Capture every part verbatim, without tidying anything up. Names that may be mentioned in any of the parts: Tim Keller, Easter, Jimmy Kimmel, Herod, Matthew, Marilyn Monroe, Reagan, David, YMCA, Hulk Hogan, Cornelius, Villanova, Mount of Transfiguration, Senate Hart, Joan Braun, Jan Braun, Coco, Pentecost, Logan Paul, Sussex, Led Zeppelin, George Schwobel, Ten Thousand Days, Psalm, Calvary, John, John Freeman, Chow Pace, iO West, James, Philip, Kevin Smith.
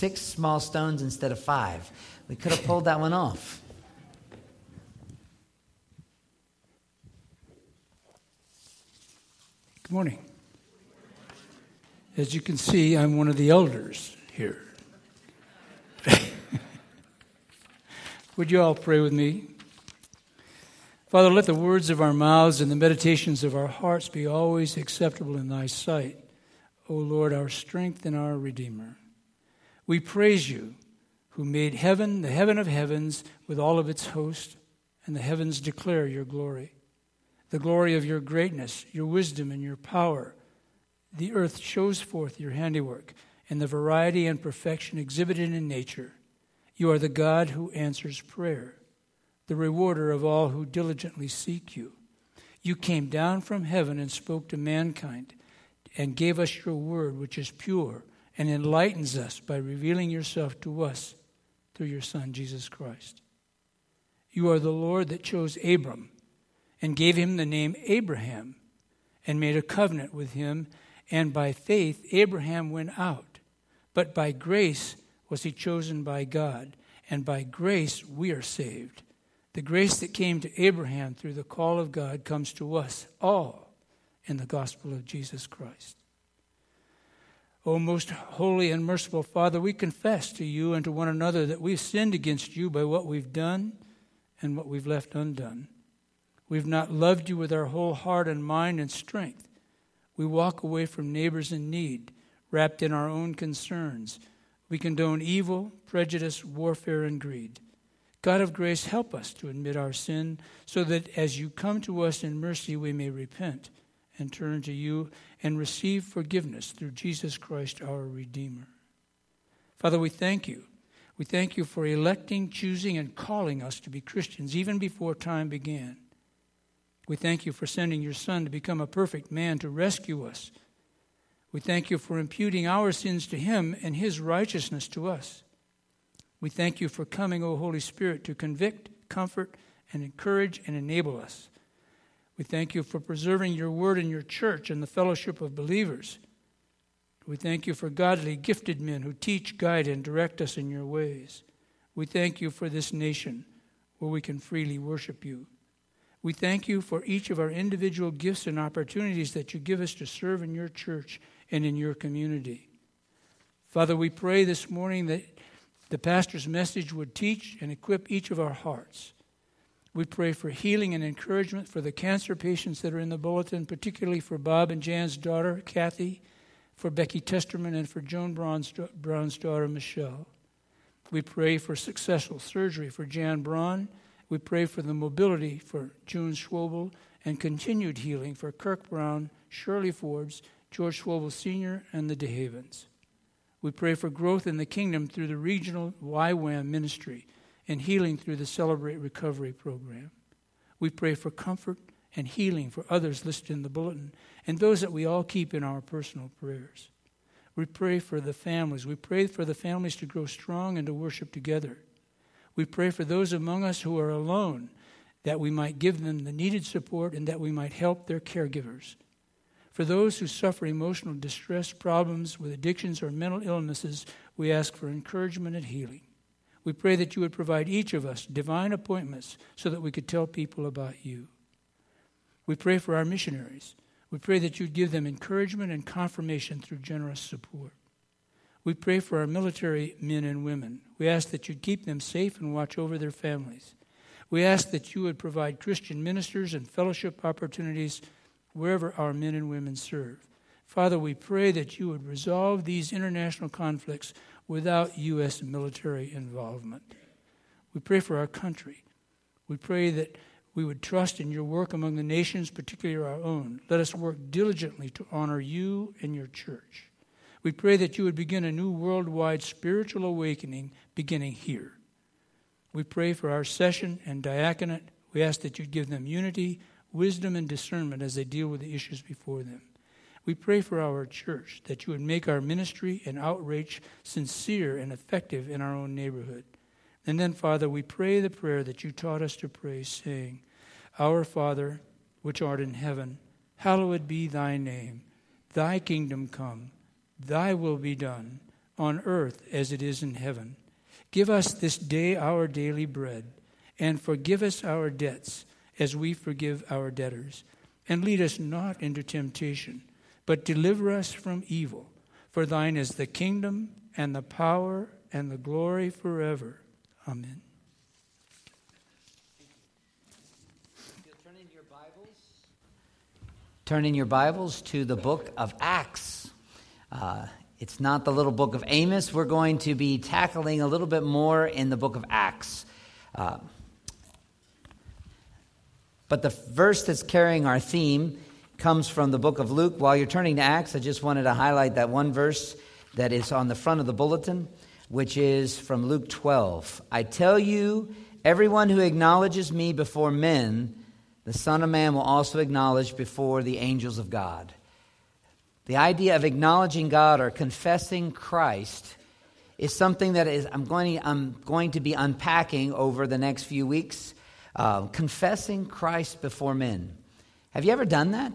six small stones instead of five. We could have pulled that one off. Good morning. As you can see, I'm one of the elders here. Would you all pray with me? Father, let the words of our mouths and the meditations of our hearts be always acceptable in thy sight, O Lord, our strength and our Redeemer. We praise you, who made heaven, the heaven of heavens, with all of its host, and the heavens declare your glory, the glory of your greatness, your wisdom, and your power. The earth shows forth your handiwork, and the variety and perfection exhibited in nature. You are the God who answers prayer, the rewarder of all who diligently seek you. You came down from heaven and spoke to mankind and gave us your word, which is pure and enlightens us by revealing yourself to us through your Son, Jesus Christ. You are the Lord that chose Abram and gave him the name Abraham and made a covenant with him, and by faith Abraham went out, but by grace was he chosen by God, and by grace we are saved. The grace that came to Abraham through the call of God comes to us all in the gospel of Jesus Christ. O most holy and merciful Father, we confess to you and to one another that we've sinned against you by what we've done and what we've left undone. We've not loved you with our whole heart and mind and strength. We walk away from neighbors in need, wrapped in our own concerns. We condone evil, prejudice, warfare, and greed. God of grace, help us to admit our sin so that as you come to us in mercy, we may repent and turn to you and receive forgiveness through Jesus Christ, our Redeemer. Father, we thank you. We thank you for electing, choosing, and calling us to be Christians even before time began. We thank you for sending your Son to become a perfect man to rescue us. We thank you for imputing our sins to him and his righteousness to us. We thank you for coming, O Holy Spirit, to convict, comfort, and encourage and enable us. We thank you for preserving your word in your church and the fellowship of believers. We thank you for godly, gifted men who teach, guide, and direct us in your ways. We thank you for this nation where we can freely worship you. We thank you for each of our individual gifts and opportunities that you give us to serve in your church and in your community. Father, we pray this morning that the pastor's message would teach and equip each of our hearts. We pray for healing and encouragement for the cancer patients that are in the bulletin, particularly for Bob and Jan's daughter, Kathy, for Becky Testerman, and for Joan Braun's, Braun's daughter, Michelle. We pray for successful surgery for Jan Braun. We pray for the mobility for June Schwobel and continued healing for Kirk Brown, Shirley Forbes, George Schwobel Senior, and the DeHavens. We pray for growth in the kingdom through the regional Y WAM ministry and healing through the Celebrate Recovery program. We pray for comfort and healing for others listed in the bulletin and those that we all keep in our personal prayers. We pray for the families. We pray for the families to grow strong and to worship together. We pray for those among us who are alone, that we might give them the needed support and that we might help their caregivers. For those who suffer emotional distress, problems with addictions or mental illnesses, we ask for encouragement and healing. We pray that you would provide each of us divine appointments so that we could tell people about you. We pray for our missionaries. We pray that you'd give them encouragement and confirmation through generous support. We pray for our military men and women. We ask that you'd keep them safe and watch over their families. We ask that you would provide Christian ministers and fellowship opportunities wherever our men and women serve. Father, we pray that you would resolve these international conflicts without U S military involvement. We pray for our country. We pray that we would trust in your work among the nations, particularly our own. Let us work diligently to honor you and your church. We pray that you would begin a new worldwide spiritual awakening beginning here. We pray for our session and diaconate. We ask that you give them unity, wisdom, and discernment as they deal with the issues before them. We pray for our church that you would make our ministry and outreach sincere and effective in our own neighborhood. And then, Father, we pray the prayer that you taught us to pray, saying, Our Father, which art in heaven, hallowed be thy name. Thy kingdom come, thy will be done on earth as it is in heaven. Give us this day our daily bread, and forgive us our debts as we forgive our debtors. And lead us not into temptation, but deliver us from evil. For thine is the kingdom and the power and the glory forever. Amen. Turn in your Bibles to the book of Acts. Uh, it's not the little book of Amos. We're going to be tackling a little bit more in the book of Acts. Uh, but the verse that's carrying our theme comes from the book of Luke. While you're turning to Acts, I just wanted to highlight that one verse that is on the front of the bulletin, which is from Luke twelve. I tell you, everyone who acknowledges me before men, the Son of Man will also acknowledge before the angels of God. The idea of acknowledging God or confessing Christ is something that is I'm going to, I'm going to be unpacking over the next few weeks. Uh, confessing Christ before men. Have you ever done that?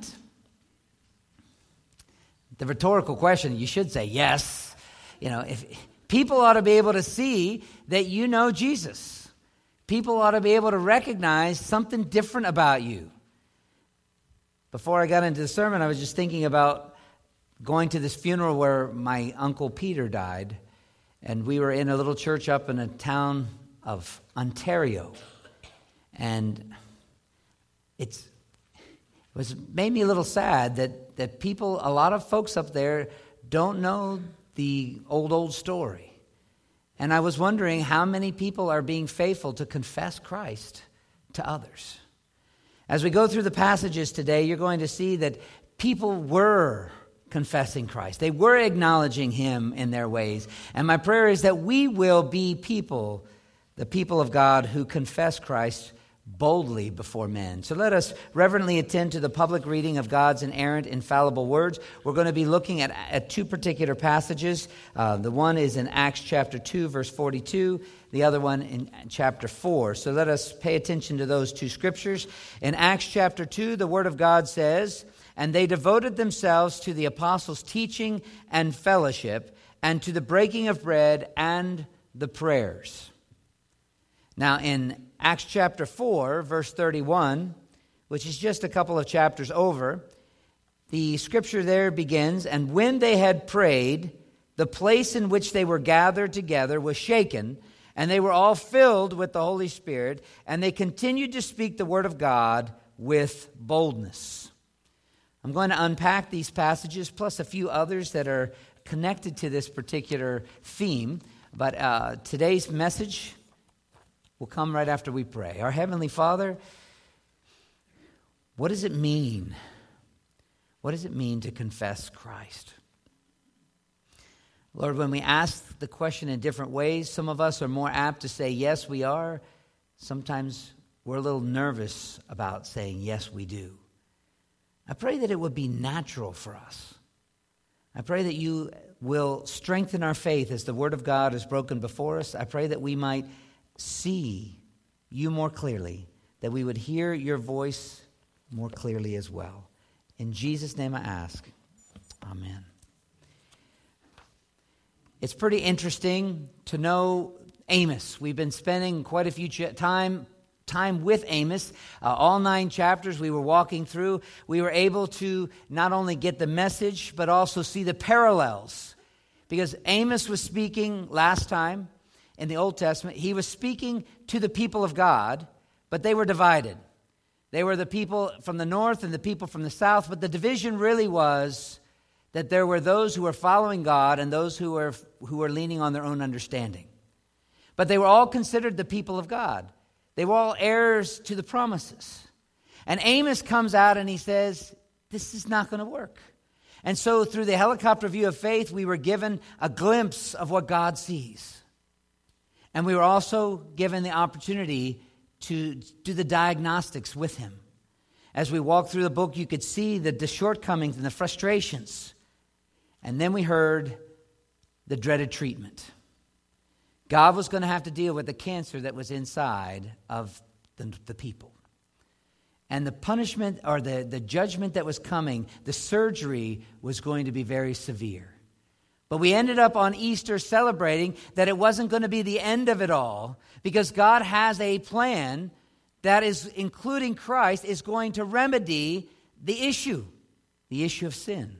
The rhetorical question, you should say yes. You know, if people ought to be able to see that you know Jesus. People ought to be able to recognize something different about you. Before I got into the sermon, I was just thinking about going to this funeral where my uncle Peter died. And we were in a little church up in a town of Ontario. And it's, it was made me a little sad that, that people, a lot of folks up there don't know the old, old story. And I was wondering how many people are being faithful to confess Christ to others. As we go through the passages today, you're going to see that people were confessing Christ. They were acknowledging him in their ways. And my prayer is that we will be people, the people of God, who confess Christ boldly before men. So let us reverently attend to the public reading of God's inerrant, infallible words. We're going to be looking at, at two particular passages. Uh, the one is in Acts chapter two, verse forty-two. The other one in chapter four. So let us pay attention to those two scriptures. In Acts chapter two, the Word of God says, "And they devoted themselves to the apostles' teaching and fellowship, and to the breaking of bread and the prayers." Now in Acts chapter four, verse thirty-one, which is just a couple of chapters over, the scripture there begins, "And when they had prayed, the place in which they were gathered together was shaken, and they were all filled with the Holy Spirit, and they continued to speak the word of God with boldness." I'm going to unpack these passages, plus a few others that are connected to this particular theme, but uh, today's message will come right after we pray. Our Heavenly Father, what does it mean? What does it mean to confess Christ? Lord, when we ask the question in different ways, some of us are more apt to say, yes, we are. Sometimes we're a little nervous about saying, yes, we do. I pray that it would be natural for us. I pray that you will strengthen our faith as the Word of God is broken before us. I pray that we might see you more clearly, that we would hear your voice more clearly as well. In Jesus' name I ask. Amen. It's pretty interesting to know Amos. We've been spending quite a few ch- time time with Amos. Uh, all nine chapters we were walking through. We were able to not only get the message, but also see the parallels. Because Amos was speaking last time, in the Old Testament, he was speaking to the people of God, but they were divided. They were the people from the north and the people from the south, but the division really was that there were those who were following God and those who were who were leaning on their own understanding. But they were all considered the people of God. They were all heirs to the promises. And Amos comes out and he says, this is not going to work. And so through the helicopter view of faith, we were given a glimpse of what God sees. And we were also given the opportunity to do the diagnostics with him. As we walked through the book, you could see the, the shortcomings and the frustrations. And then we heard the dreaded treatment. God was going to have to deal with the cancer that was inside of the, the people. And the punishment or the, the judgment that was coming, the surgery was going to be very severe. But we ended up on Easter celebrating that it wasn't going to be the end of it all, because God has a plan that is, including Christ, is going to remedy the issue, the issue of sin.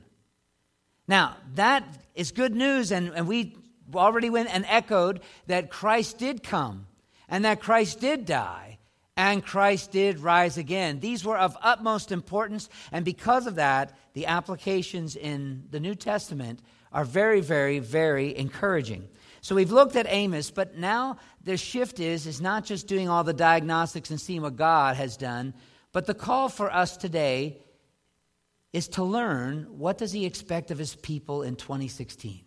Now, that is good news, and, and we already went and echoed that Christ did come, and that Christ did die, and Christ did rise again. These were of utmost importance, and because of that, the applications in the New Testament are very, very, very encouraging. So we've looked at Amos, but now the shift is, is not just doing all the diagnostics and seeing what God has done, but the call for us today is to learn, what does he expect of his people in twenty sixteen?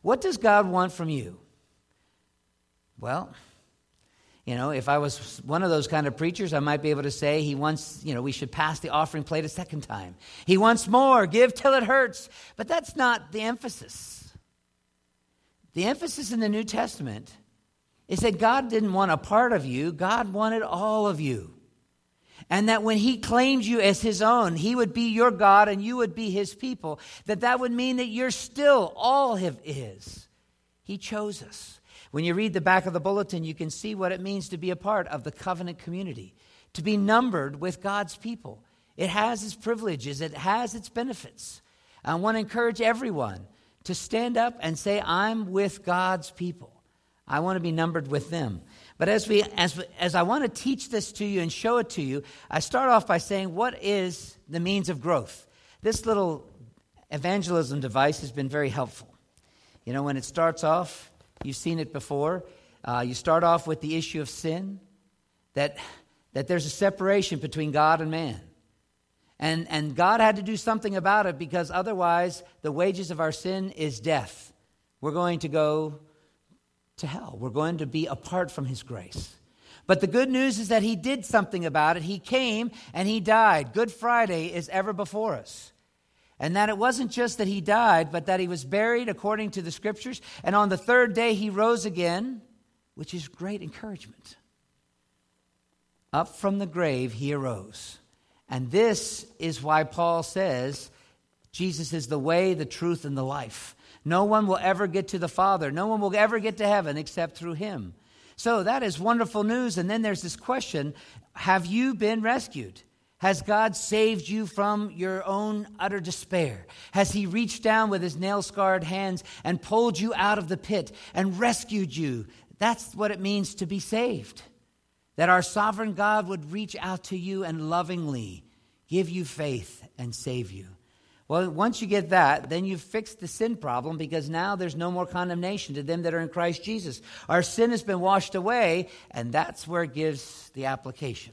What does God want from you? Well, you know, if I was one of those kind of preachers, I might be able to say he wants, you know, we should pass the offering plate a second time. He wants more, give till it hurts. But that's not the emphasis. The emphasis in the New Testament is that God didn't want a part of you. God wanted all of you. And that when he claimed you as his own, he would be your God and you would be his people. That that would mean that you're still all his. He chose us. When you read the back of the bulletin, you can see what it means to be a part of the covenant community, to be numbered with God's people. It has its privileges. It has its benefits. I want to encourage everyone to stand up and say, I'm with God's people. I want to be numbered with them. But as we, as as I want to teach this to you and show it to you, I start off by saying, what is the means of growth? This little evangelism device has been very helpful. You know, when it starts off, you've seen it before. Uh, you start off with the issue of sin, that that there's a separation between God and man. And, and God had to do something about it, because otherwise the wages of our sin is death. We're going to go to hell. We're going to be apart from his grace. But the good news is that he did something about it. He came and he died. Good Friday is ever before us. And that it wasn't just that he died, but that he was buried according to the scriptures. And on the third day, he rose again, which is great encouragement. Up from the grave, he arose. And this is why Paul says, Jesus is the way, the truth, and the life. No one will ever get to the Father. No one will ever get to heaven except through him. So that is wonderful news. And then there's this question, have you been rescued? Has God saved you from your own utter despair? Has he reached down with his nail-scarred hands and pulled you out of the pit and rescued you? That's what it means to be saved. That our sovereign God would reach out to you and lovingly give you faith and save you. Well, once you get that, then you've fixed the sin problem, because now there's no more condemnation to them that are in Christ Jesus. Our sin has been washed away, and that's where it gives the application.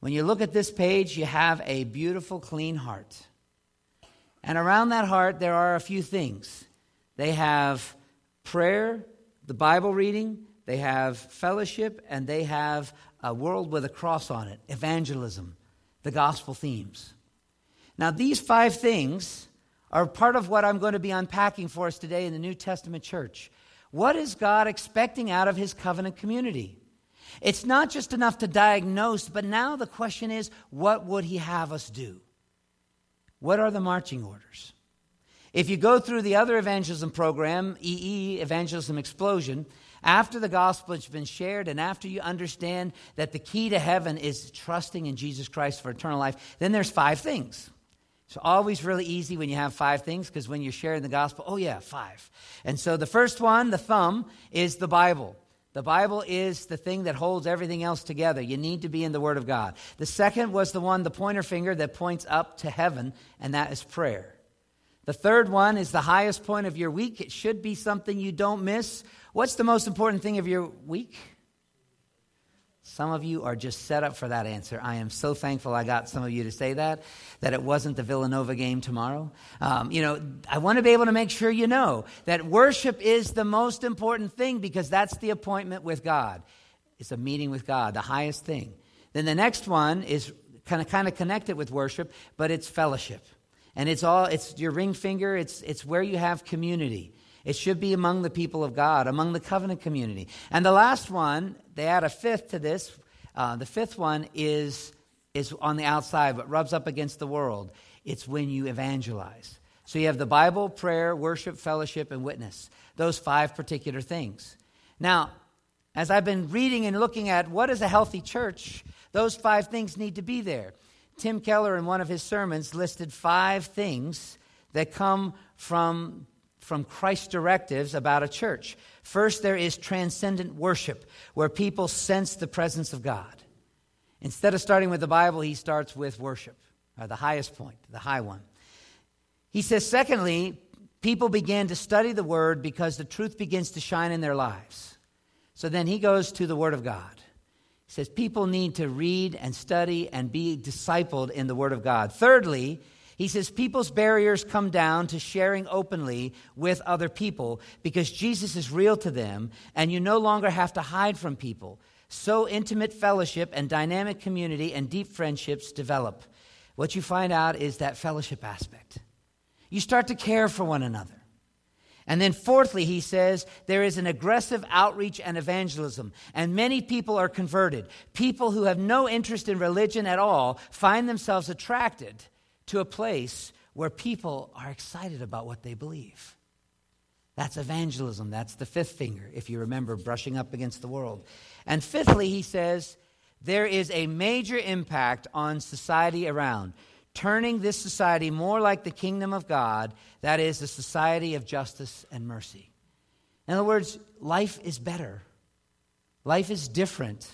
When you look at this page, you have a beautiful, clean heart. And around that heart, there are a few things. They have prayer, the Bible reading, they have fellowship, and they have a world with a cross on it, evangelism, the gospel themes. Now, these five things are part of what I'm going to be unpacking for us today in the New Testament church. What is God expecting out of his covenant community? It's not just enough to diagnose, but now the question is, what would he have us do? What are the marching orders? If you go through the other evangelism program, E E, Evangelism Explosion, after the gospel has been shared and after you understand that the key to heaven is trusting in Jesus Christ for eternal life, then there's five things. It's always really easy when you have five things, because when you're sharing the gospel, oh yeah, five. And so the first one, the thumb, is the Bible. The Bible is the thing that holds everything else together. You need to be in the Word of God. The second was the one, the pointer finger that points up to heaven, and that is prayer. The third one is the highest point of your week. It should be something you don't miss. What's the most important thing of your week? Some of you are just set up for that answer. I am so thankful I got some of you to say that, that it wasn't the Villanova game tomorrow. Um, you know, I want to be able to make sure you know that worship is the most important thing, because that's the appointment with God. It's a meeting with God, the highest thing. Then the next one is kind of kind of connected with worship, but it's fellowship. And it's all, it's your ring finger, it's it's where you have community. It should be among the people of God, among the covenant community. And the last one, they add a fifth to this. Uh, the fifth one is, is on the outside, but rubs up against the world. It's when you evangelize. So you have the Bible, prayer, worship, fellowship, and witness. Those five particular things. Now, as I've been reading and looking at what is a healthy church, those five things need to be there. Tim Keller, in one of his sermons, listed five things that come from, from Christ's directives about a church. First, there is transcendent worship, where people sense the presence of God. Instead of starting with the Bible, he starts with worship, or the highest point, the high one. He says, secondly, people began to study the Word because the truth begins to shine in their lives. So then he goes to the Word of God. He says people need to read and study and be discipled in the Word of God. Thirdly, he says people's barriers come down to sharing openly with other people because Jesus is real to them and you no longer have to hide from people. So intimate fellowship and dynamic community and deep friendships develop. What you find out is that fellowship aspect. You start to care for one another. And then fourthly, he says, there is an aggressive outreach and evangelism, and many people are converted. People who have no interest in religion at all find themselves attracted to a place where people are excited about what they believe. That's evangelism. That's the fifth finger, if you remember, brushing up against the world. And fifthly, he says, there is a major impact on society around, turning this society more like the kingdom of God, that is, a society of justice and mercy. In other words, life is better. Life is different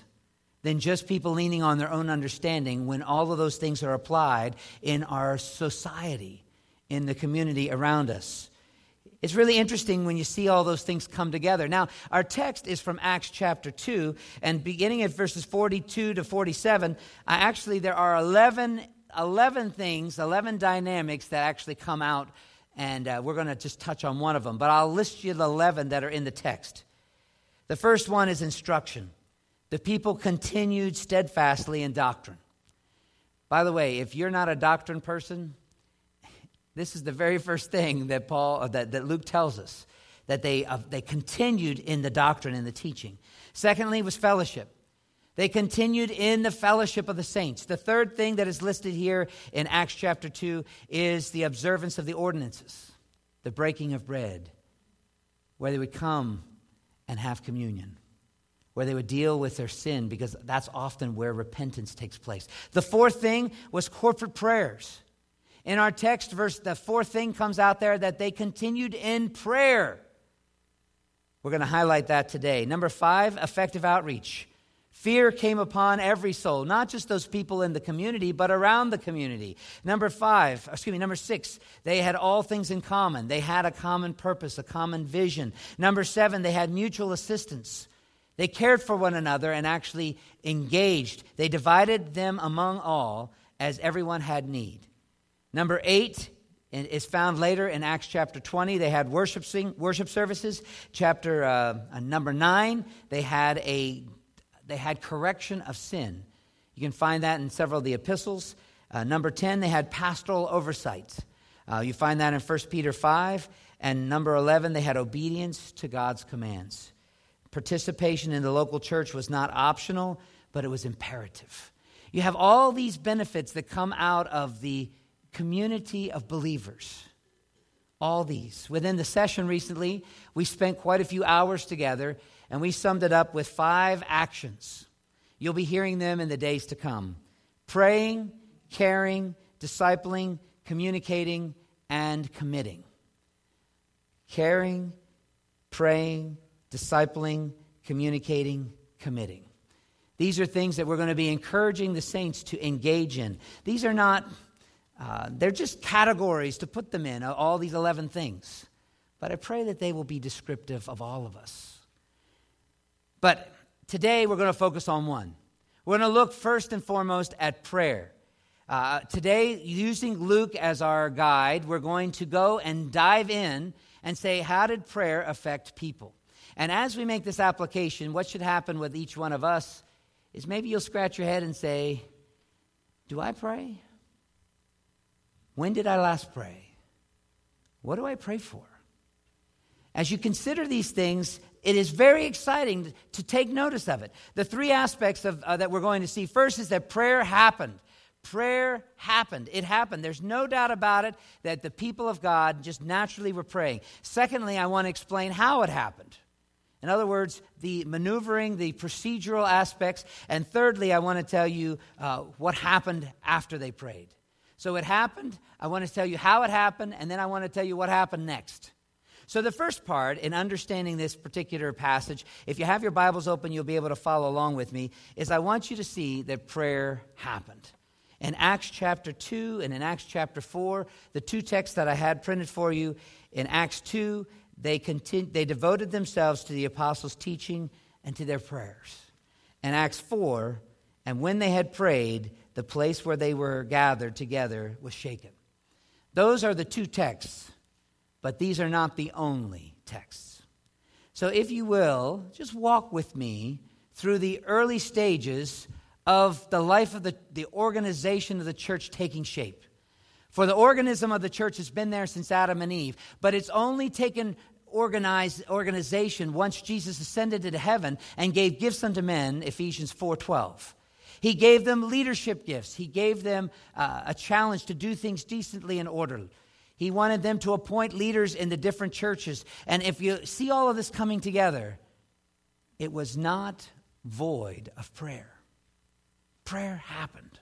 than just people leaning on their own understanding when all of those things are applied in our society, in the community around us. It's really interesting when you see all those things come together. Now, our text is from Acts chapter two, and beginning at verses forty-two to forty-seven, I actually, there are eleven eleven things, eleven dynamics that actually come out, and uh, we're going to just touch on one of them. But I'll list you the eleven that are in the text. The first one is instruction. The people continued steadfastly in doctrine. By the way, if you're not a doctrine person, this is the very first thing that Paul, that, that Luke tells us, that they uh, they continued in the doctrine and the teaching. Secondly was fellowship. They continued in the fellowship of the saints. The third thing that is listed here in Acts chapter two is the observance of the ordinances, the breaking of bread, where they would come and have communion, where they would deal with their sin, because that's often where repentance takes place. The fourth thing was corporate prayers. In our text, verse, the fourth thing comes out there that they continued in prayer. We're going to highlight that today. Number five, effective outreach. Fear came upon every soul, not just those people in the community, but around the community. Number five, excuse me, number six, they had all things in common. They had a common purpose, a common vision. Number seven, they had mutual assistance. They cared for one another and actually engaged. They divided them among all as everyone had need. Number eight is found later in Acts chapter twenty. They had worship, sing, worship services. Chapter uh, number nine, they had a... They had correction of sin. You can find that in several of the epistles. Uh, number ten, they had pastoral oversight. Uh, you find that in First Peter five. And number eleven, they had obedience to God's commands. Participation in the local church was not optional, but it was imperative. You have all these benefits that come out of the community of believers. All these. Within the session recently, we spent quite a few hours together, and we summed it up with five actions. You'll be hearing them in the days to come. Praying, caring, discipling, communicating, and committing. Caring, praying, discipling, communicating, committing. These are things that we're going to be encouraging the saints to engage in. These are not... Uh, they're just categories to put them in, all these eleven things. But I pray that they will be descriptive of all of us. But today we're going to focus on one. We're going to look first and foremost at prayer. Uh, today, using Luke as our guide, we're going to go and dive in and say, how did prayer affect people? And as we make this application, what should happen with each one of us is maybe you'll scratch your head and say, do I pray? When did I last pray? What do I pray for? As you consider these things, it is very exciting to take notice of it. The three aspects of, uh, that we're going to see. First is that prayer happened. Prayer happened. It happened. There's no doubt about it that the people of God just naturally were praying. Secondly, I want to explain how it happened. In other words, the maneuvering, the procedural aspects. And thirdly, I want to tell you uh, what happened after they prayed. So it happened. I want to tell you how it happened. And then I want to tell you what happened next. So the first part in understanding this particular passage, if you have your Bibles open, you'll be able to follow along with me, is I want you to see that prayer happened. In Acts chapter two and in Acts chapter four, the two texts that I had printed for you, in Acts two, they continue, they devoted themselves to the apostles' teaching and to their prayers. In Acts four, and when they had prayed, the place where they were gathered together was shaken. Those are the two texts, but these are not the only texts. So if you will, just walk with me through the early stages of the life of the, the organization of the church taking shape. For the organism of the church has been there since Adam and Eve, but it's only taken organized organization once Jesus ascended into heaven and gave gifts unto men, Ephesians four twelve. He gave them leadership gifts. He gave them uh, a challenge to do things decently and orderly. He wanted them to appoint leaders in the different churches. And if you see all of this coming together, it was not void of prayer. Prayer happened.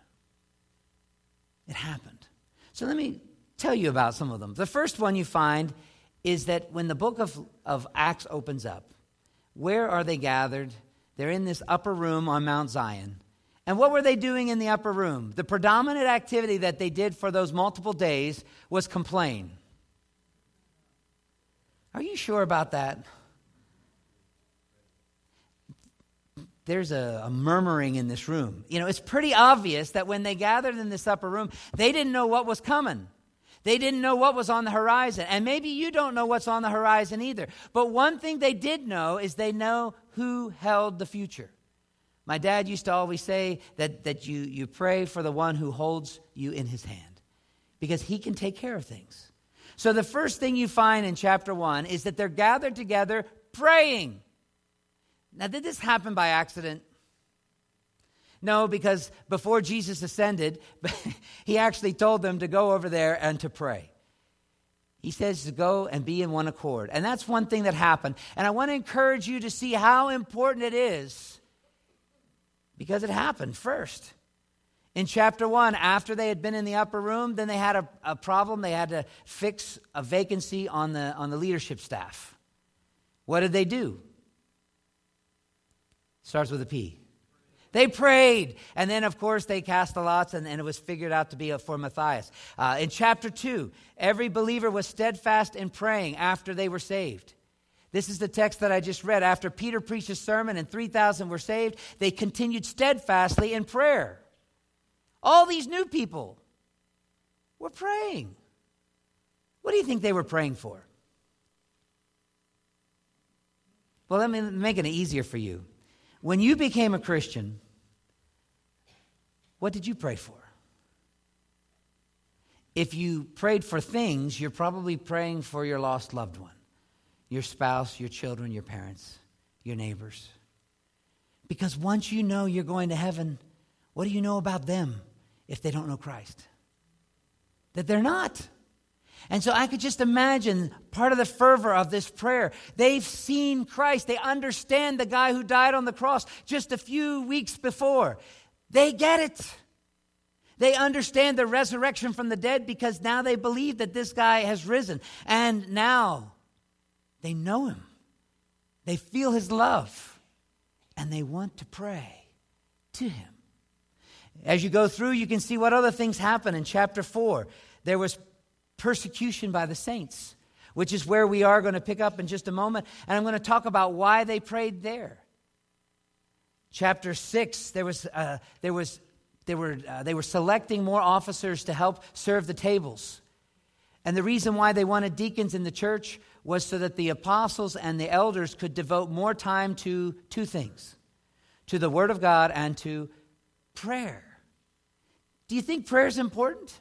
It happened. So let me tell you about some of them. The first one you find is that when the book of, of Acts opens up, where are they gathered? They're in this upper room on Mount Zion. And what were they doing in the upper room? The predominant activity that they did for those multiple days was complain. Are you sure about that? There's a, a murmuring in this room. You know, it's pretty obvious that when they gathered in this upper room, they didn't know what was coming. They didn't know what was on the horizon. And maybe you don't know what's on the horizon either. But one thing they did know is they know who held the future. My dad used to always say that, that you, you pray for the one who holds you in his hand, because he can take care of things. So the first thing you find in chapter one is that they're gathered together praying. Now, did this happen by accident? No, because before Jesus ascended, he actually told them to go over there and to pray. He says to go and be in one accord. And that's one thing that happened. And I want to encourage you to see how important it is, because it happened first. In chapter one, after they had been in the upper room, then they had a, a problem. They had to fix a vacancy on the, on the leadership staff. What did they do? Starts with a P. They prayed. And then, of course, they cast the lots, and, and it was figured out to be a, for Matthias. Uh, in chapter two, every believer was steadfast in praying after they were saved. This is the text that I just read. After Peter preached his sermon and three thousand were saved, they continued steadfastly in prayer. All these new people were praying. What do you think they were praying for? Well, let me make it easier for you. When you became a Christian, what did you pray for? If you prayed for things, you're probably praying for your lost loved one, your spouse, your children, your parents, your neighbors. Because once you know you're going to heaven, what do you know about them if they don't know Christ? That they're not. And so I could just imagine part of the fervor of this prayer. They've seen Christ. They understand the guy who died on the cross just a few weeks before. They get it. They understand the resurrection from the dead, because now they believe that this guy has risen. And now they know him. They feel his love. And they want to pray to him. As you go through, you can see what other things happen. In chapter four, there was persecution by the saints, which is where we are going to pick up in just a moment. And I'm going to talk about why they prayed there. Chapter six, there was, uh, there was, there were, uh, they were selecting more officers to help serve the tables. And the reason why they wanted deacons in the church was so that the apostles and the elders could devote more time to two things, to the Word of God and to prayer. Do you think prayer is important?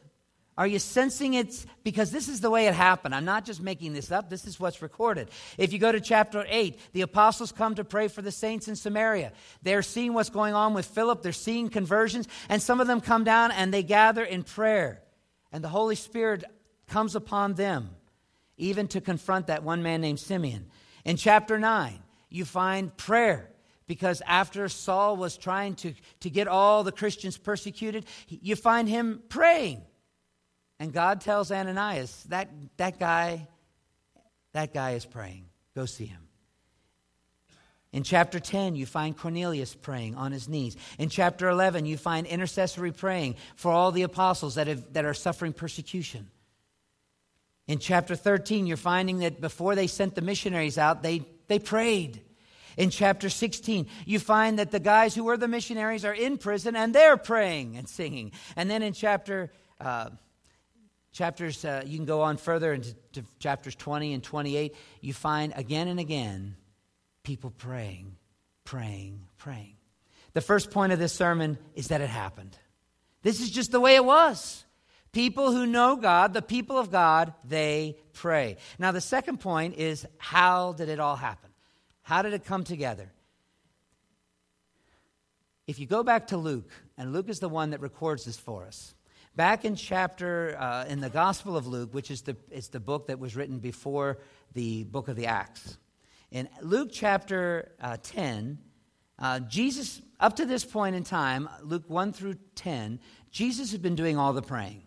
Are you sensing it? Because this is the way it happened. I'm not just making this up. This is what's recorded. If you go to chapter eight, the apostles come to pray for the saints in Samaria. They're seeing what's going on with Philip. They're seeing conversions. And some of them come down and they gather in prayer. And the Holy Spirit comes upon them, even to confront that one man named Simeon. In chapter nine, you find prayer. Because after Saul was trying to, to get all the Christians persecuted, you find him praying. And God tells Ananias, that that guy, that guy is praying. Go see him. In chapter ten, you find Cornelius praying on his knees. In chapter eleven, you find intercessory praying for all the apostles that have, that are suffering persecution. In chapter thirteen, you're finding that before they sent the missionaries out, they, they prayed. In chapter sixteen, you find that the guys who were the missionaries are in prison and they're praying and singing. And then in chapter... Uh, Chapters, uh, you can go on further into to chapters twenty and twenty-eight. You find again and again people praying, praying, praying. The first point of this sermon is that it happened. This is just the way it was. People who know God, the people of God, they pray. Now, the second point is, how did it all happen? How did it come together? If you go back to Luke, and Luke is the one that records this for us. Back in chapter, uh, in the Gospel of Luke, which is the it's the book that was written before the book of the Acts. In Luke chapter uh, ten, uh, Jesus, up to this point in time, Luke one through ten, Jesus had been doing all the praying.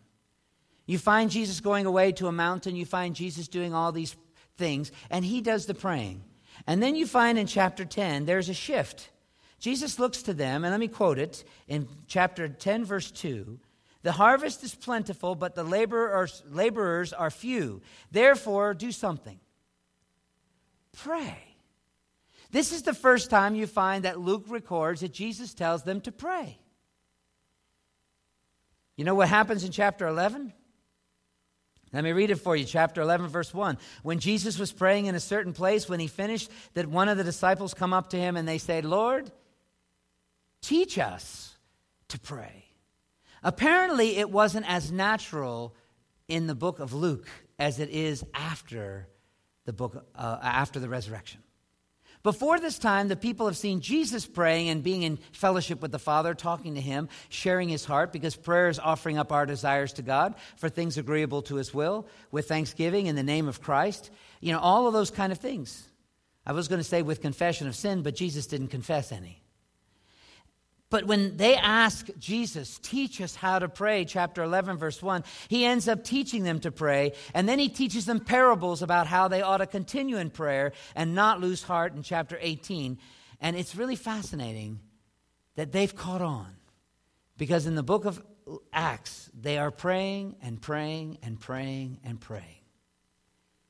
You find Jesus going away to a mountain. You find Jesus doing all these things, and he does the praying. And then you find in chapter ten, there's a shift. Jesus looks to them, and let me quote it, in chapter ten, verse two, "The harvest is plentiful, but the laborers, laborers are few. Therefore, do something. Pray." This is the first time you find that Luke records that Jesus tells them to pray. You know what happens in chapter eleven? Let me read it for you. Chapter eleven, verse one. "When Jesus was praying in a certain place, when he finished, that one of the disciples come up to him and they say, 'Lord, teach us to pray.'" Apparently, it wasn't as natural in the book of Luke as it is after the book uh, after the resurrection. Before this time, the people have seen Jesus praying and being in fellowship with the Father, talking to him, sharing his heart, because prayer is offering up our desires to God for things agreeable to his will, with thanksgiving in the name of Christ. You know, all of those kind of things. I was going to say with confession of sin, but Jesus didn't confess any. But when they ask Jesus, "Teach us how to pray," chapter eleven, verse one, he ends up teaching them to pray, and then he teaches them parables about how they ought to continue in prayer and not lose heart in chapter eighteen. And it's really fascinating that they've caught on, because in the book of Acts, they are praying and praying and praying and praying.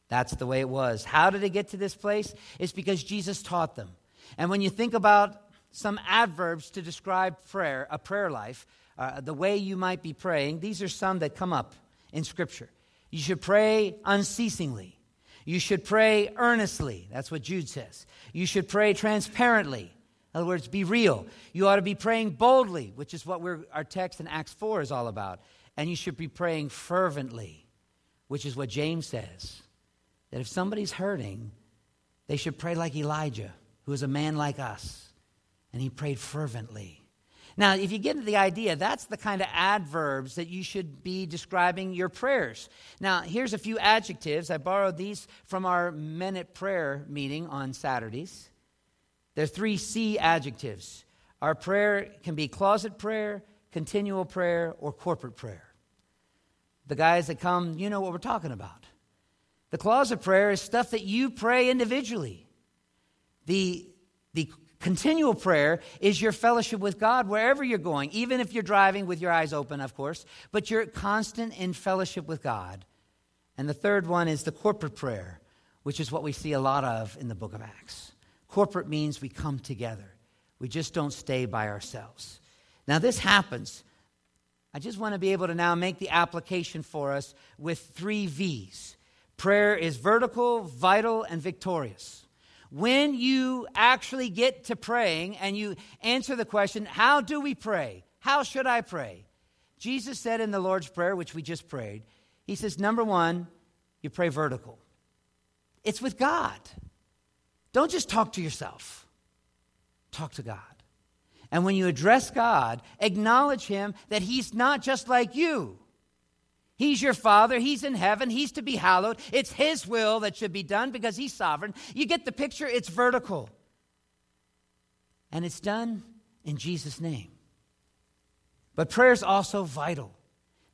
That's the way it was. How did they get to this place? It's because Jesus taught them. And when you think about some adverbs to describe prayer, a prayer life, uh, the way you might be praying, these are some that come up in Scripture. You should pray unceasingly. You should pray earnestly. That's what Jude says. You should pray transparently. In other words, be real. You ought to be praying boldly, which is what we're, our text in Acts four is all about. And you should be praying fervently, which is what James says, that if somebody's hurting, they should pray like Elijah, who is a man like us. And he prayed fervently. Now, if you get into the idea, that's the kind of adverbs that you should be describing your prayers. Now, here's a few adjectives. I borrowed these from our men at prayer meeting on Saturdays. There are three C adjectives. Our prayer can be closet prayer, continual prayer, or corporate prayer. The guys that come, you know what we're talking about. The closet prayer is stuff that you pray individually. The the Continual prayer is your fellowship with God wherever you're going, even if you're driving with your eyes open, of course, but you're constant in fellowship with God. And the third one is the corporate prayer, which is what we see a lot of in the book of Acts. Corporate means we come together. We just don't stay by ourselves. Now, this happens. I just want to be able to now make the application for us with three V's. Prayer is vertical, vital, and victorious. When you actually get to praying and you answer the question, how do we pray? How should I pray? Jesus said in the Lord's Prayer, which we just prayed, he says, number one, you pray vertical. It's with God. Don't just talk to yourself. Talk to God. And when you address God, acknowledge him that he's not just like you. He's your Father. He's in heaven. He's to be hallowed. It's his will that should be done because he's sovereign. You get the picture? It's vertical. And it's done in Jesus' name. But prayer is also vital.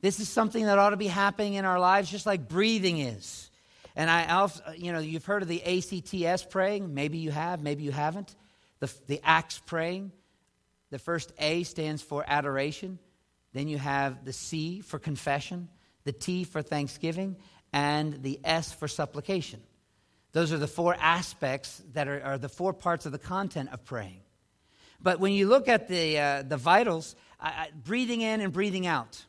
This is something that ought to be happening in our lives just like breathing is. And I, also, you know, you've heard of the A C T S praying. Maybe you have, maybe you haven't. The, the Acts praying. The first A stands for adoration. Then you have the C for confession, the T for thanksgiving, and the S for supplication. Those are the four aspects that are, are the four parts of the content of praying. But when you look at the uh, the vitals, I, I, breathing in and breathing out.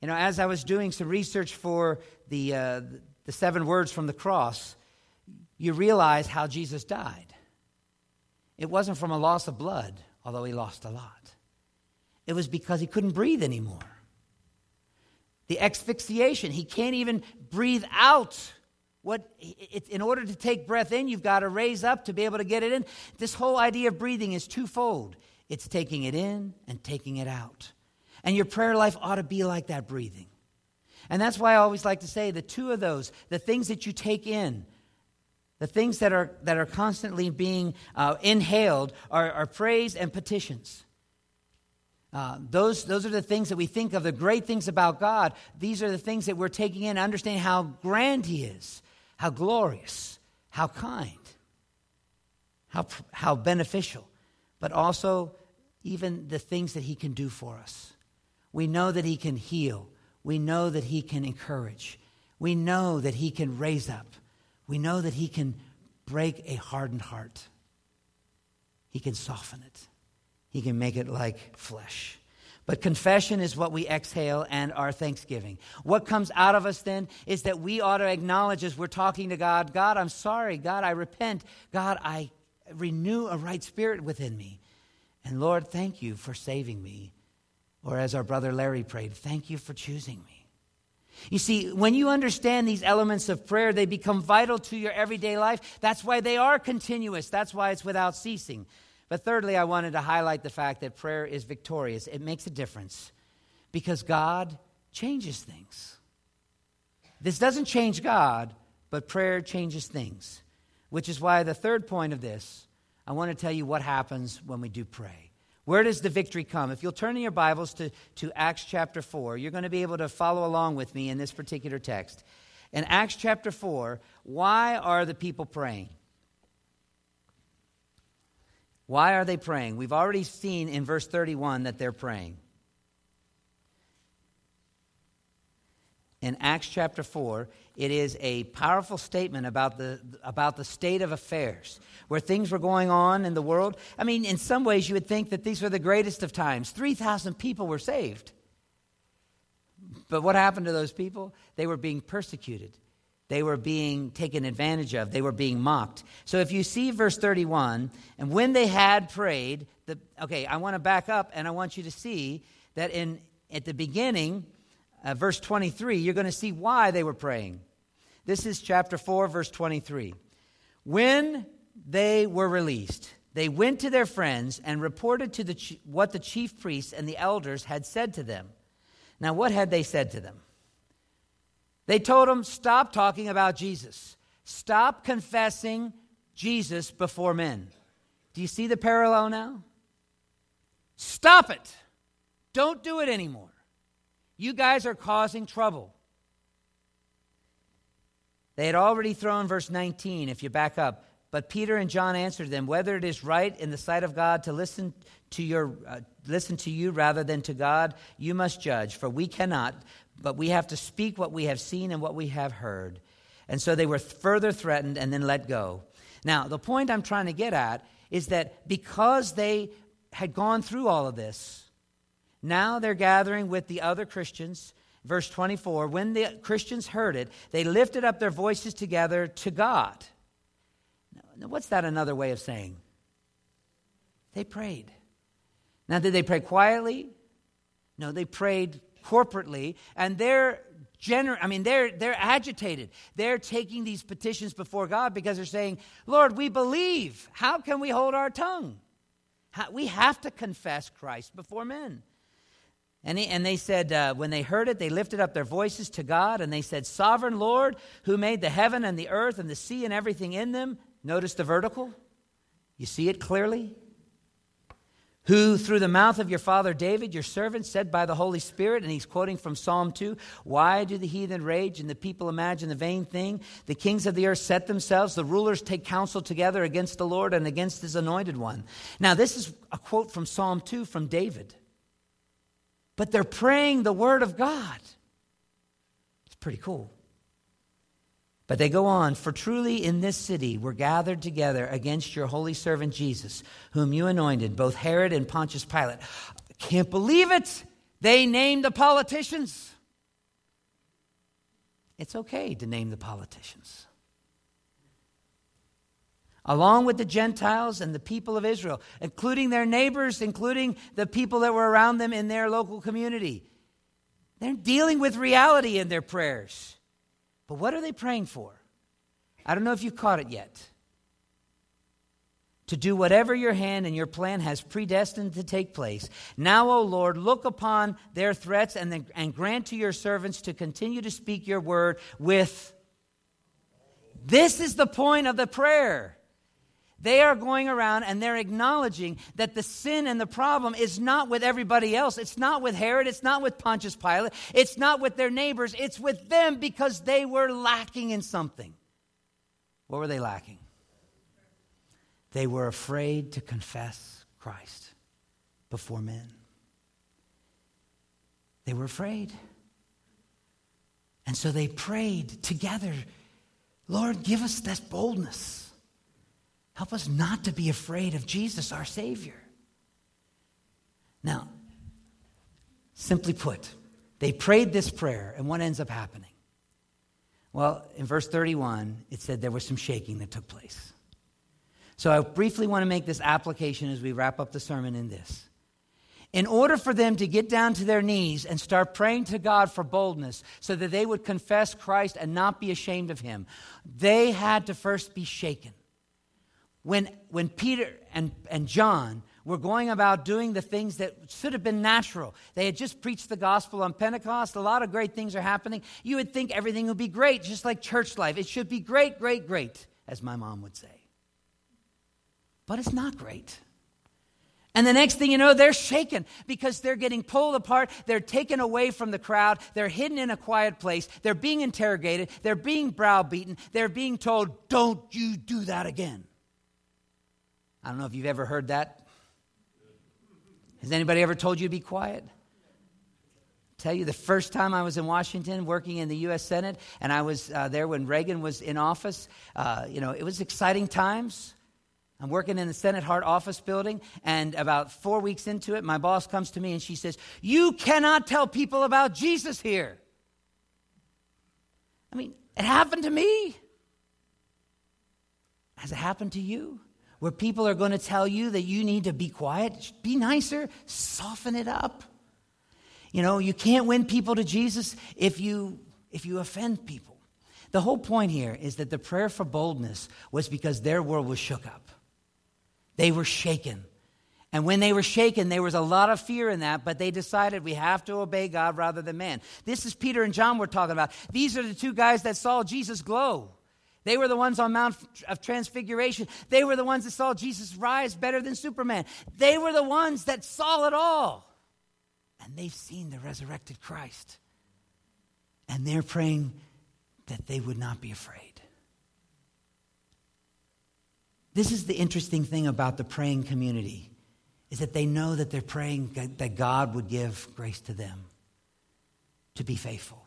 You know, as I was doing some research for the uh, the seven words from the cross, you realize how Jesus died. It wasn't from a loss of blood, although he lost a lot. It was because he couldn't breathe anymore. The asphyxiation, he can't even breathe out. What it, in order to take breath in, you've got to raise up to be able to get it in. This whole idea of breathing is twofold. It's taking it in and taking it out. And your prayer life ought to be like that breathing. And that's why I always like to say the two of those, the things that you take in, the things that are that are constantly being uh, inhaled are, are praise and petitions. Uh, those those are the things that we think of, the great things about God. These are the things that we're taking in, understanding how grand he is, how glorious, how kind, how how beneficial, but also even the things that he can do for us. We know that he can heal. We know that he can encourage. We know that he can raise up. We know that he can break a hardened heart. He can soften it. He can make it like flesh. But confession is what we exhale and our thanksgiving. What comes out of us then is that we ought to acknowledge as we're talking to God, God, I'm sorry. God, I repent. God, I renew a right spirit within me. And Lord, thank you for saving me. Or as our brother Larry prayed, thank you for choosing me. You see, when you understand these elements of prayer, they become vital to your everyday life. That's why they are continuous. That's why it's without ceasing. But thirdly, I wanted to highlight the fact that prayer is victorious. It makes a difference because God changes things. This doesn't change God, but prayer changes things, which is why the third point of this, I want to tell you what happens when we do pray. Where does the victory come? If you'll turn in your Bibles to, to Acts chapter four, you're going to be able to follow along with me in this particular text. In Acts chapter four, why are the people praying? Why are they praying? We've already seen in verse thirty-one that they're praying. In Acts chapter four, it is a powerful statement about the about the state of affairs, where things were going on in the world. I mean, in some ways, you would think that these were the greatest of times. three thousand people were saved. But what happened to those people? They were being persecuted. They were being taken advantage of. They were being mocked. So if you see verse thirty-one, and when they had prayed, the okay, I want to back up, and I want you to see that in at the beginning, uh, verse twenty-three, you're going to see why they were praying. This is chapter four, verse twenty-three. When they were released, they went to their friends and reported to the ch- what the chief priests and the elders had said to them. Now, what had they said to them? They told them, stop talking about Jesus. Stop confessing Jesus before men. Do you see the parallel now? Stop it. Don't do it anymore. You guys are causing trouble. They had already thrown verse nineteen, if you back up. But Peter and John answered them, whether it is right in the sight of God to listen to your uh, listen to you rather than to God, you must judge, for we cannot, but we have to speak what we have seen and what we have heard. And so they were further threatened and then let go. Now, the point I'm trying to get at is that because they had gone through all of this, now they're gathering with the other Christians. Verse twenty-four, when the Christians heard it, they lifted up their voices together to God. Now, what's that another way of saying? They prayed. Now, did they pray quietly? No, they prayed corporately, and they're gener- I mean, they're they're agitated. They're taking these petitions before God because they're saying, "Lord, we believe. How can we hold our tongue? How, we have to confess Christ before men." And, he, and they said, uh, when they heard it, they lifted up their voices to God, and they said, "Sovereign Lord, who made the heaven and the earth and the sea and everything in them." Notice the vertical. You see it clearly. "Who through the mouth of your father David, your servant, said by the Holy Spirit," and he's quoting from Psalm two, "Why do the heathen rage and the people imagine the vain thing? The kings of the earth set themselves, the rulers take counsel together against the Lord and against his anointed one." Now this is a quote from Psalm two from David. But they're praying the word of God. It's pretty cool. But they go on, "For truly in this city we're gathered together against your holy servant Jesus, whom you anointed, both Herod and Pontius Pilate." I can't believe it. They named the politicians. It's okay to name the politicians. "Along with the Gentiles and the people of Israel," including their neighbors, including the people that were around them in their local community. They're dealing with reality in their prayers. But what are they praying for? I don't know if you caught it yet. "To do whatever your hand and your plan has predestined to take place. Now, O Lord, look upon their threats and, the, and grant to your servants to continue to speak your word with..." This is the point of the prayer. They are going around and they're acknowledging that the sin and the problem is not with everybody else. It's not with Herod. It's not with Pontius Pilate. It's not with their neighbors. It's with them because they were lacking in something. What were they lacking? They were afraid to confess Christ before men. They were afraid. And so they prayed together, "Lord, give us this boldness. Help us not to be afraid of Jesus, our Savior." Now, simply put, they prayed this prayer, and what ends up happening? Well, in verse thirty-one, it said there was some shaking that took place. So I briefly want to make this application as we wrap up the sermon in this. In order for them to get down to their knees and start praying to God for boldness so that they would confess Christ and not be ashamed of him, they had to first be shaken. When when Peter and, and John were going about doing the things that should have been natural, they had just preached the gospel on Pentecost. A lot of great things are happening. You would think everything would be great, just like church life. It should be great, great, great, as my mom would say. But it's not great. And the next thing you know, they're shaken because they're getting pulled apart. They're taken away from the crowd. They're hidden in a quiet place. They're being interrogated. They're being browbeaten. They're being told, "Don't you do that again." I don't know if you've ever heard that. Has anybody ever told you to be quiet? I tell you, the first time I was in Washington working in the U S Senate, and I was uh, there when Reagan was in office, uh, you know, it was exciting times. I'm working in the Senate Hart office building, and about four weeks into it, my boss comes to me and she says, "You cannot tell people about Jesus here." I mean, it happened to me. Has it happened to you? Where people are going to tell you that you need to be quiet, be nicer, soften it up. You know, you can't win people to Jesus if you if you offend people. The whole point here is that the prayer for boldness was because their world was shook up. They were shaken. And when they were shaken, there was a lot of fear in that, but they decided we have to obey God rather than man. This is Peter and John we're talking about. These are the two guys that saw Jesus glow. They were the ones on Mount of Transfiguration. They were the ones that saw Jesus rise better than Superman. They were the ones that saw it all. And they've seen the resurrected Christ. And they're praying that they would not be afraid. This is the interesting thing about the praying community, is that they know that they're praying that God would give grace to them to be faithful.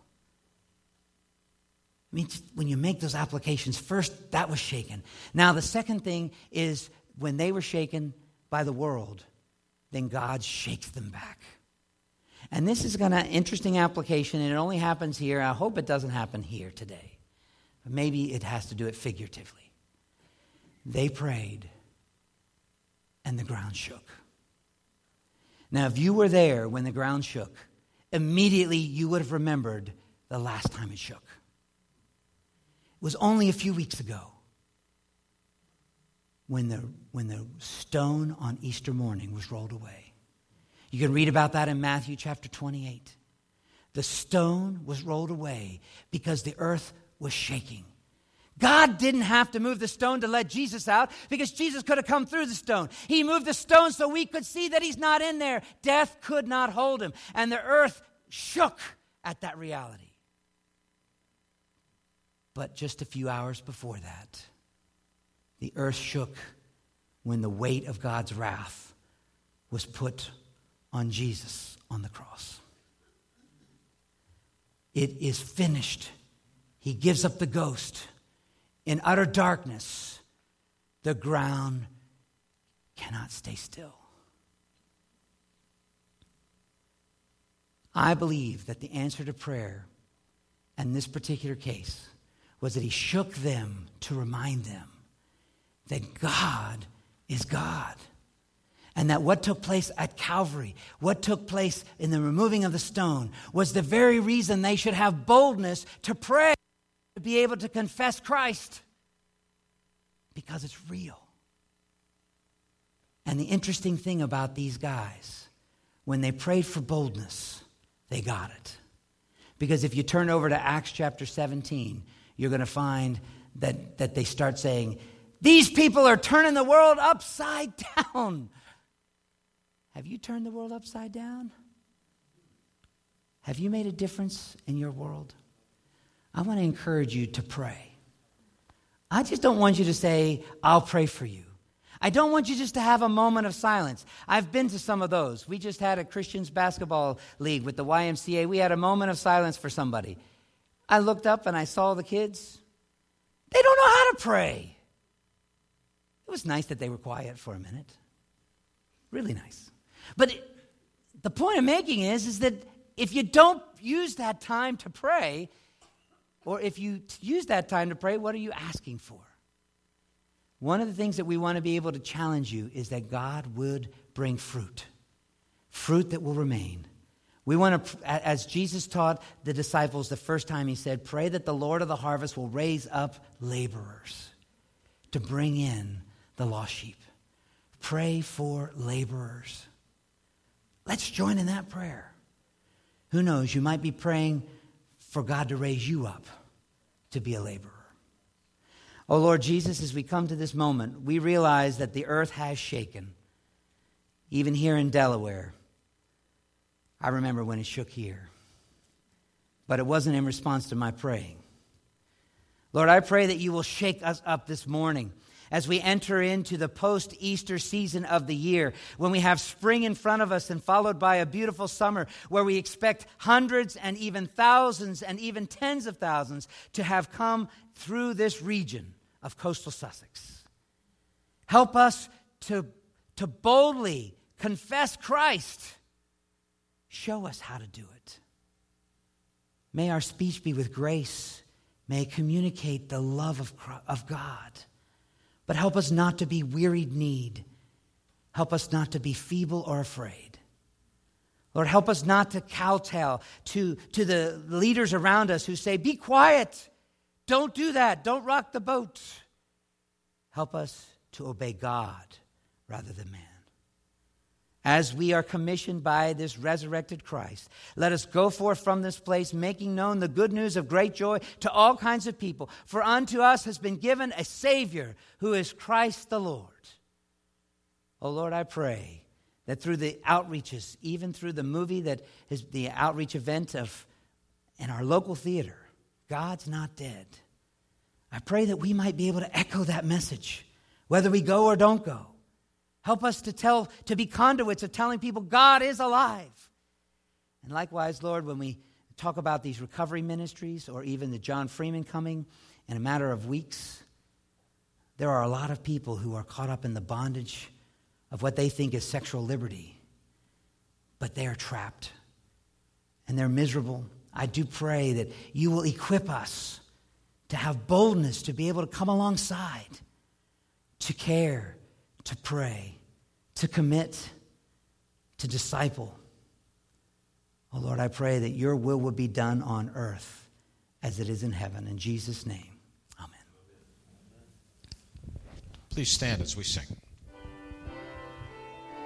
I mean, when you make those applications, first, that was shaken. Now, the second thing is when they were shaken by the world, then God shakes them back. And this is an interesting application, and it only happens here. I hope it doesn't happen here today. But maybe it has to do it figuratively. They prayed, and the ground shook. Now, if you were there when the ground shook, immediately you would have remembered the last time it shook. It was only a few weeks ago when the, when the stone on Easter morning was rolled away. You can read about that in Matthew chapter twenty-eight. The stone was rolled away because the earth was shaking. God didn't have to move the stone to let Jesus out because Jesus could have come through the stone. He moved the stone so we could see that he's not in there. Death could not hold him. And the earth shook at that reality. But just a few hours before that, the earth shook when the weight of God's wrath was put on Jesus on the cross. It is finished. He gives up the ghost. In utter darkness, the ground cannot stay still. I believe that the answer to prayer in this particular case was that he shook them to remind them that God is God. And that what took place at Calvary, what took place in the removing of the stone, was the very reason they should have boldness to pray. To be able to confess Christ because it's real. And the interesting thing about these guys, when they prayed for boldness, they got it. Because if you turn over to Acts chapter seventeen, you're going to find that, that they start saying, these people are turning the world upside down. Have you turned the world upside down? Have you made a difference in your world? I want to encourage you to pray. I just don't want you to say, I'll pray for you. I don't want you just to have a moment of silence. I've been to some of those. We just had a Christians basketball league with the Y M C A. We had a moment of silence for somebody. I looked up and I saw the kids. They don't know how to pray. It was nice that they were quiet for a minute. Really nice. But it, the point I'm making is, is that if you don't use that time to pray, or if you t- use that time to pray, what are you asking for? One of the things that we want to be able to challenge you is that God would bring fruit, fruit that will remain. We want to, as Jesus taught the disciples the first time he said, pray that the Lord of the harvest will raise up laborers to bring in the lost sheep. Pray for laborers. Let's join in that prayer. Who knows, you might be praying for God to raise you up to be a laborer. Oh, Lord Jesus, as we come to this moment, we realize that the earth has shaken, even here in Delaware. I remember when it shook here, but it wasn't in response to my praying. Lord, I pray that you will shake us up this morning as we enter into the post-Easter season of the year, when we have spring in front of us and followed by a beautiful summer where we expect hundreds and even thousands and even tens of thousands to have come through this region of coastal Sussex. Help us to, to boldly confess Christ. Show us how to do it. May our speech be with grace. May it communicate the love of, of God. But help us not to be wearied need. Help us not to be feeble or afraid. Lord, help us not to kowtow to, to the leaders around us who say, be quiet. Don't do that. Don't rock the boat. Help us to obey God rather than man. As we are commissioned by this resurrected Christ, let us go forth from this place, making known the good news of great joy to all kinds of people. For unto us has been given a Savior who is Christ the Lord. Oh Lord, I pray that through the outreaches, even through the movie that is the outreach event of in our local theater, God's Not Dead, I pray that we might be able to echo that message, whether we go or don't go. Help us to tell, to be conduits of telling people God is alive. And likewise, Lord, when we talk about these recovery ministries or even the John Freeman coming in a matter of weeks, there are a lot of people who are caught up in the bondage of what they think is sexual liberty, but they are trapped and they're miserable. I do pray that you will equip us to have boldness, to be able to come alongside, to care, to pray, to commit, to disciple. Oh, Lord, I pray that your will would be done on earth as it is in heaven. In Jesus' name, amen. Please stand as we sing.